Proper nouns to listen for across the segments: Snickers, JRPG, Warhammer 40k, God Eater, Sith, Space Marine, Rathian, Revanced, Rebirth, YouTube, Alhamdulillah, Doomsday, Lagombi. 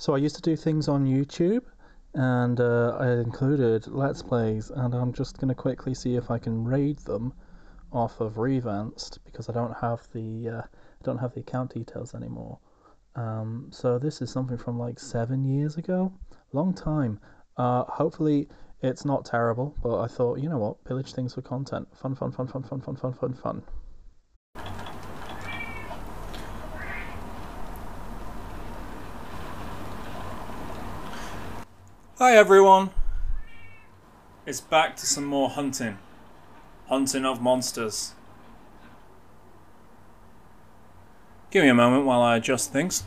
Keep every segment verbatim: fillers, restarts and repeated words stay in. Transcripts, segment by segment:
So I used to do things on YouTube, and uh, I included Let's Plays, and I'm just going to quickly see if I can raid them off of Revanced, because I don't have the uh, I don't have the account details anymore. Um, so this is something from like seven years ago, long time. Uh, hopefully it's not terrible, but I thought, you know what, pillage things for content. Fun, fun, fun, fun, fun, fun, fun, fun, fun. Hi everyone! It's back to some more hunting. Hunting of monsters. Give me a moment while I adjust things.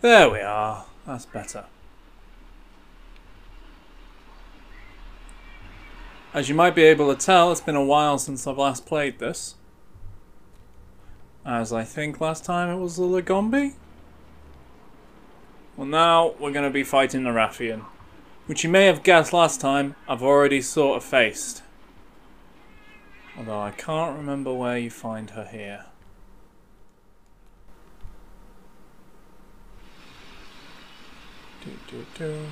There we are, that's better. As you might be able to tell, it's been a while since I've last played this. As I think last time it was the Lagombi. Well, now we're going to be fighting the Rathian, which you may have guessed last time I've already sort of faced. Although I can't remember where you find her here. Do, do, do.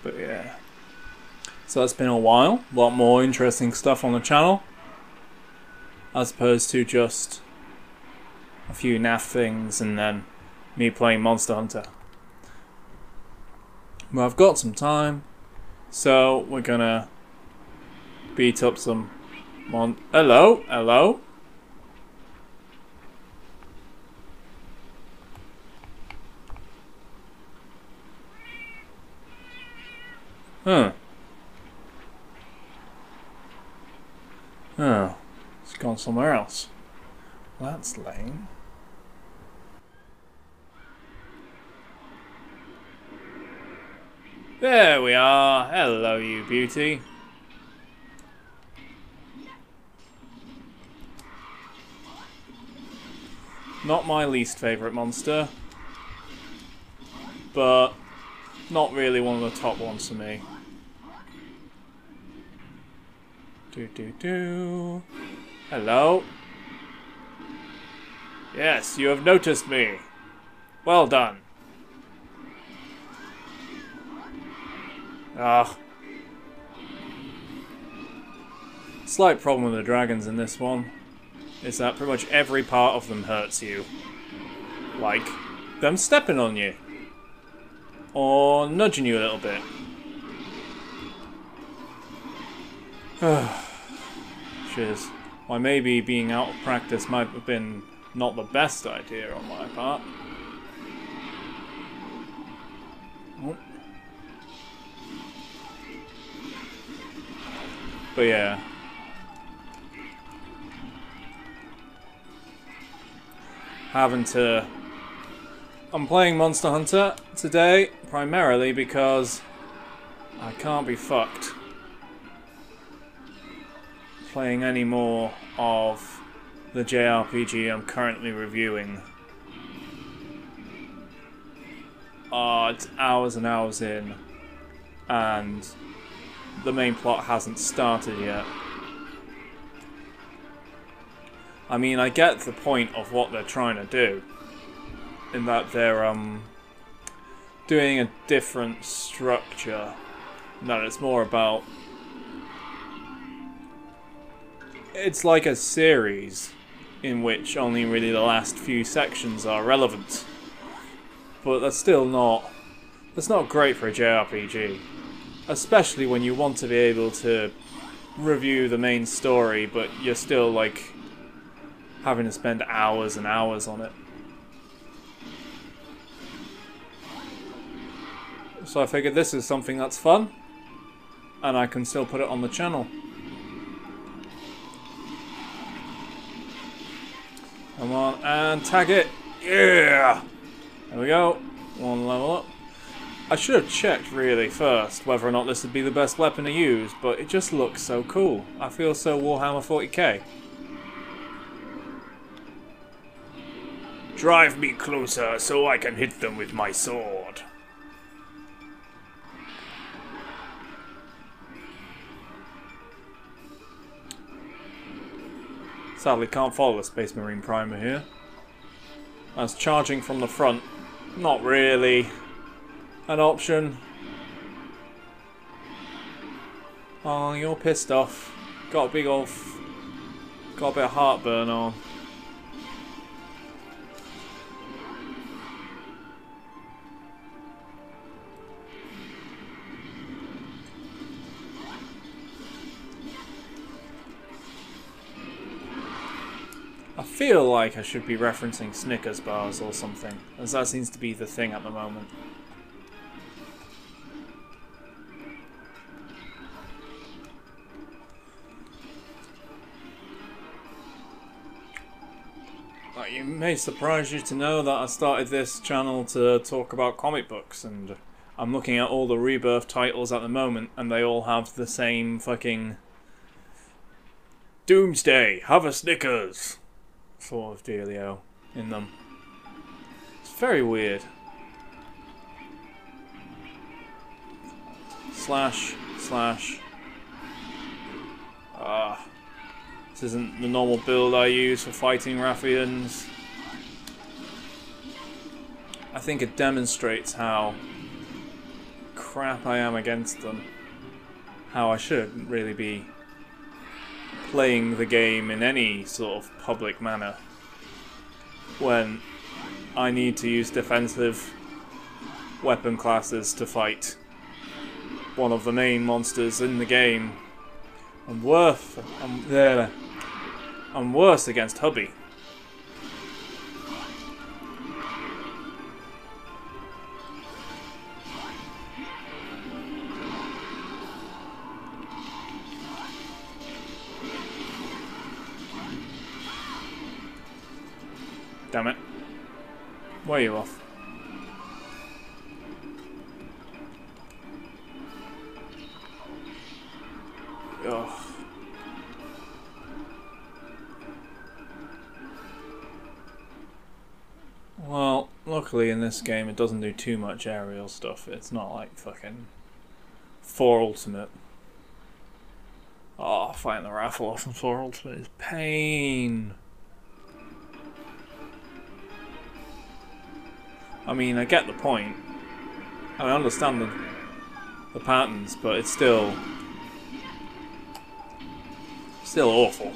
But yeah, so that's been a while. A lot more interesting stuff on the channel, as opposed to just a few naff things and then me playing Monster Hunter. Well, I've got some time, so we're gonna beat up some mon. Hello, hello. Huh. Oh, it's gone somewhere else. That's lame. There we are. Hello, you beauty. Not my least favourite monster, but not really one of the top ones for me. Do do do. Hello. Yes, you have noticed me. Well done. Ah. Slight problem with the dragons in this one is that pretty much every part of them hurts you. Like them stepping on you. Or nudging you a little bit. Cheers. Why, maybe being out of practice might have been not the best idea on my part. Oh. But yeah. Having to... I'm playing Monster Hunter today primarily because I can't be fucked playing any more of the J R P G I'm currently reviewing. Oh, it's hours and hours in, and the main plot hasn't started yet. I mean, I get the point of what they're trying to do, in that they're um, doing a different structure, and that it's more about... It's like a series in which only really the last few sections are relevant. But that's still not... That's not great for a J R P G. Especially when you want to be able to review the main story, but you're still, like, having to spend hours and hours on it. So I figured this is something that's fun, and I can still put it on the channel. Come on, and tag it. Yeah! There we go. One level up. I should have checked really first whether or not this would be the best weapon to use, but it just looks so cool. I feel so Warhammer forty K. Drive me closer so I can hit them with my sword. Sadly can't follow the Space Marine Primer here. As charging from the front, not really an option. Oh, you're pissed off. Got a big old... got a bit of heartburn on. I feel like I should be referencing Snickers bars or something, as that seems to be the thing at the moment. It may surprise you to know that I started this channel to talk about comic books, and I'm looking at all the Rebirth titles at the moment, and they all have the same fucking Doomsday, have a Snickers sort of dealio in them. It's very weird. Slash, slash. Ah. This isn't the normal build I use for fighting Rathians. I think it demonstrates how crap I am against them. How I should really be playing the game in any sort of public manner. When I need to use defensive weapon classes to fight one of the main monsters in the game. I'm worth... I'm there. I'm worse against hubby. Damn it. Where are you off? Ugh. Well, luckily in this game it doesn't do too much aerial stuff. It's not like fucking four Ultimate. Oh, fighting the raffle off in four Ultimate is pain. I mean, I get the point. I understand the, the patterns, but it's still... still awful.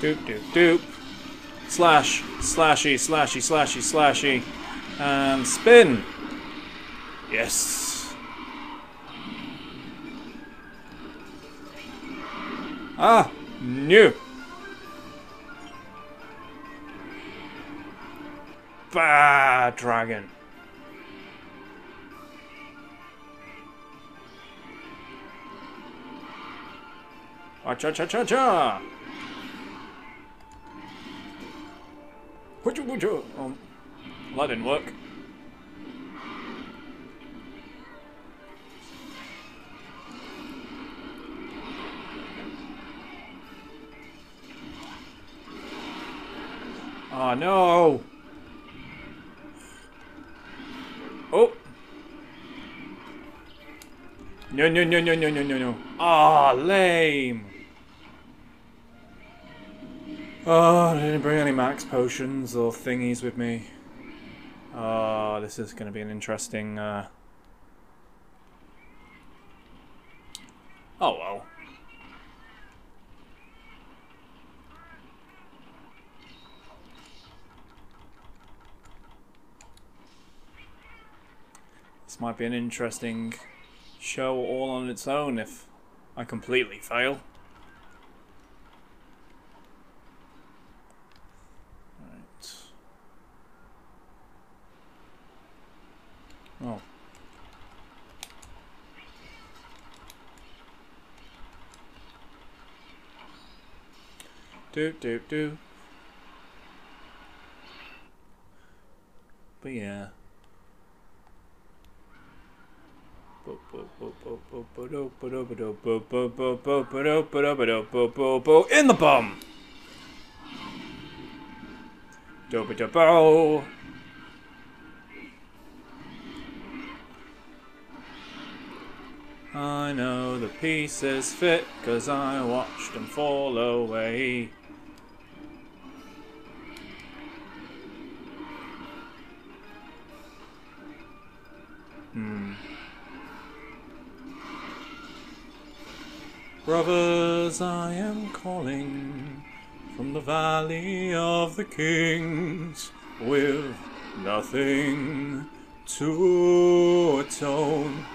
Doop, doop, doop. Slash, slashy, slashy, slashy, slashy. And spin. Yes. Ah, new. Bah, dragon. Ah, cha cha cha cha. Wooja wooja. Oh, that didn't work. Oh no! Oh! No, no, no, no, no, no, no, no. Ah, lame! Oh, I didn't bring any max potions or thingies with me. Oh, this is going to be an interesting... Uh... Oh well. This might be an interesting show all on its own if I completely fail. Right. Oh. Doop doop doop. But yeah. In the bum. Dope-a-dope-o. I know the pieces fit, 'cause I watched them fall away. Hmm. Brothers, I am calling from the Valley of the Kings with nothing to atone.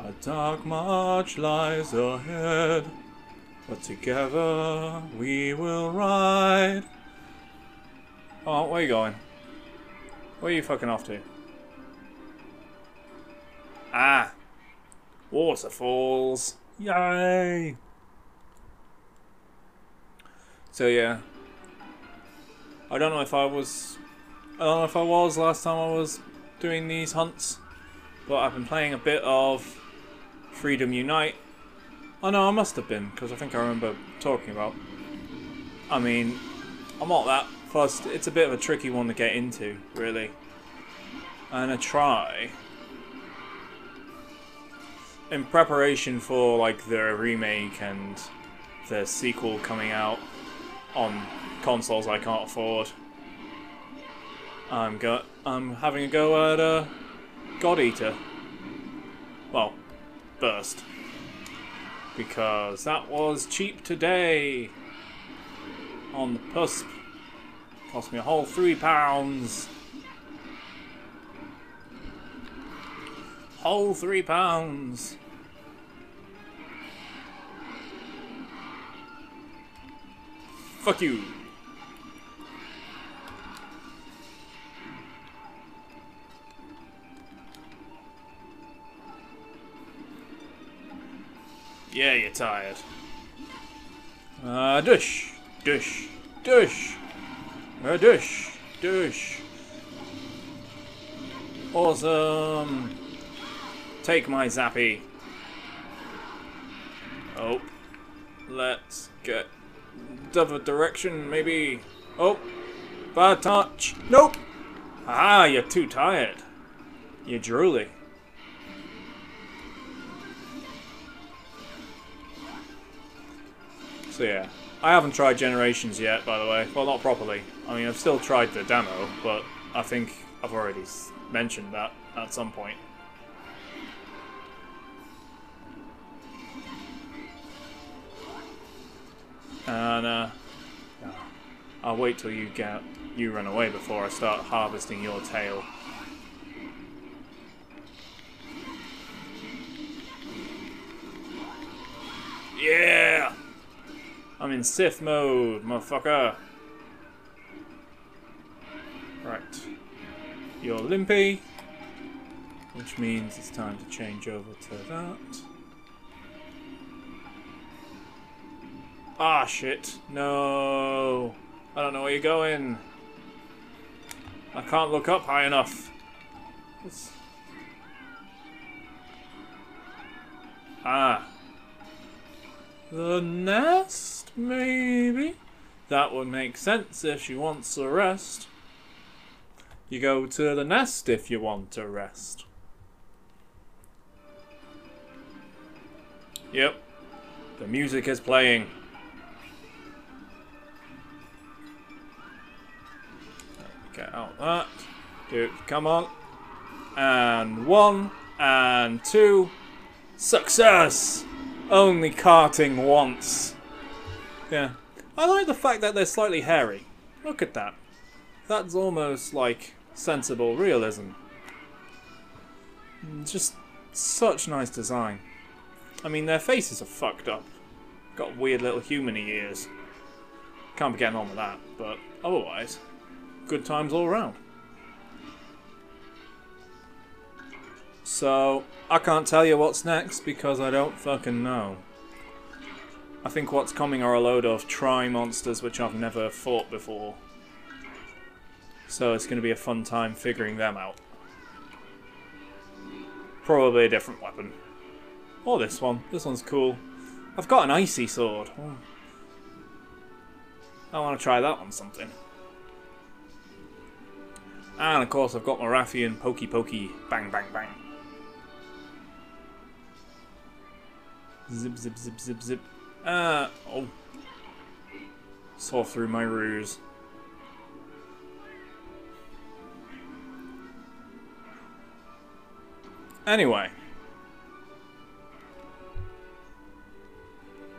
A dark march lies ahead, but together we will ride. Oh, where are you going? Where are you fucking off to? Ah! Waterfalls! Yay! So yeah. I don't know if I was... I don't know if I was last time I was doing these hunts, but I've been playing a bit of Freedom Unite. Oh no, I must have been, because I think I remember talking about. I mean, I'm not that fussed. It's a bit of a tricky one to get into, really. And I try. In preparation for like the remake and the sequel coming out on consoles I can't afford, I'm go I'm having a go at uh, God Eater. Well, Burst, because that was cheap today on the PUSP. Cost me a whole three pounds. Whole three pounds. Fuck you. Yeah, you're tired. Uh, dush, dush, dush, uh, dush, dush. Awesome. Take my zappy. Oh, let's get the other direction, maybe. Oh, bad touch. Nope. Ah, you're too tired. You're drooly. So yeah, I haven't tried Generations yet, by the way. Well, not properly. I mean, I've still tried the demo, but I think I've already mentioned that at some point. And uh, I'll wait till you get you run away before I start harvesting your tail. Yeah. I'm in Sith mode, motherfucker. Right. You're limpy. Which means it's time to change over to that. Ah, shit. No. I don't know where you're going. I can't look up high enough. It's... Ah. The nest, maybe? That would make sense if she wants a rest. You go to the nest if you want a rest. Yep. The music is playing. Get out that. Dude, come on. And one. And two. Success! Only carting once. Yeah. I like the fact that they're slightly hairy. Look at that. That's almost like sensible realism. Just such nice design. I mean, their faces are fucked up. Got weird little human-y ears. Can't be getting on with that, but otherwise, good times all around. So, I can't tell you what's next because I don't fucking know. I think what's coming are a load of try monsters which I've never fought before. So it's going to be a fun time figuring them out. Probably a different weapon. Or this one. This one's cool. I've got an icy sword. Oh. I want to try that on something. And of course I've got my Rathian pokey pokey bang bang bang. Zip zip zip zip zip. Uh oh. Saw through my ruse. Anyway.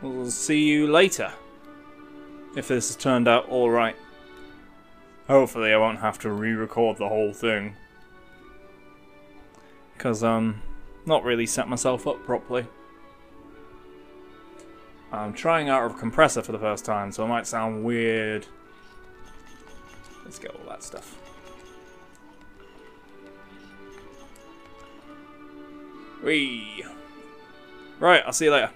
We'll see you later. If this has turned out alright. Hopefully I won't have to re-record the whole thing. Because um, not really set myself up properly. I'm trying out a compressor for the first time, so it might sound weird. Let's get all that stuff. Whee! Right, I'll see you later.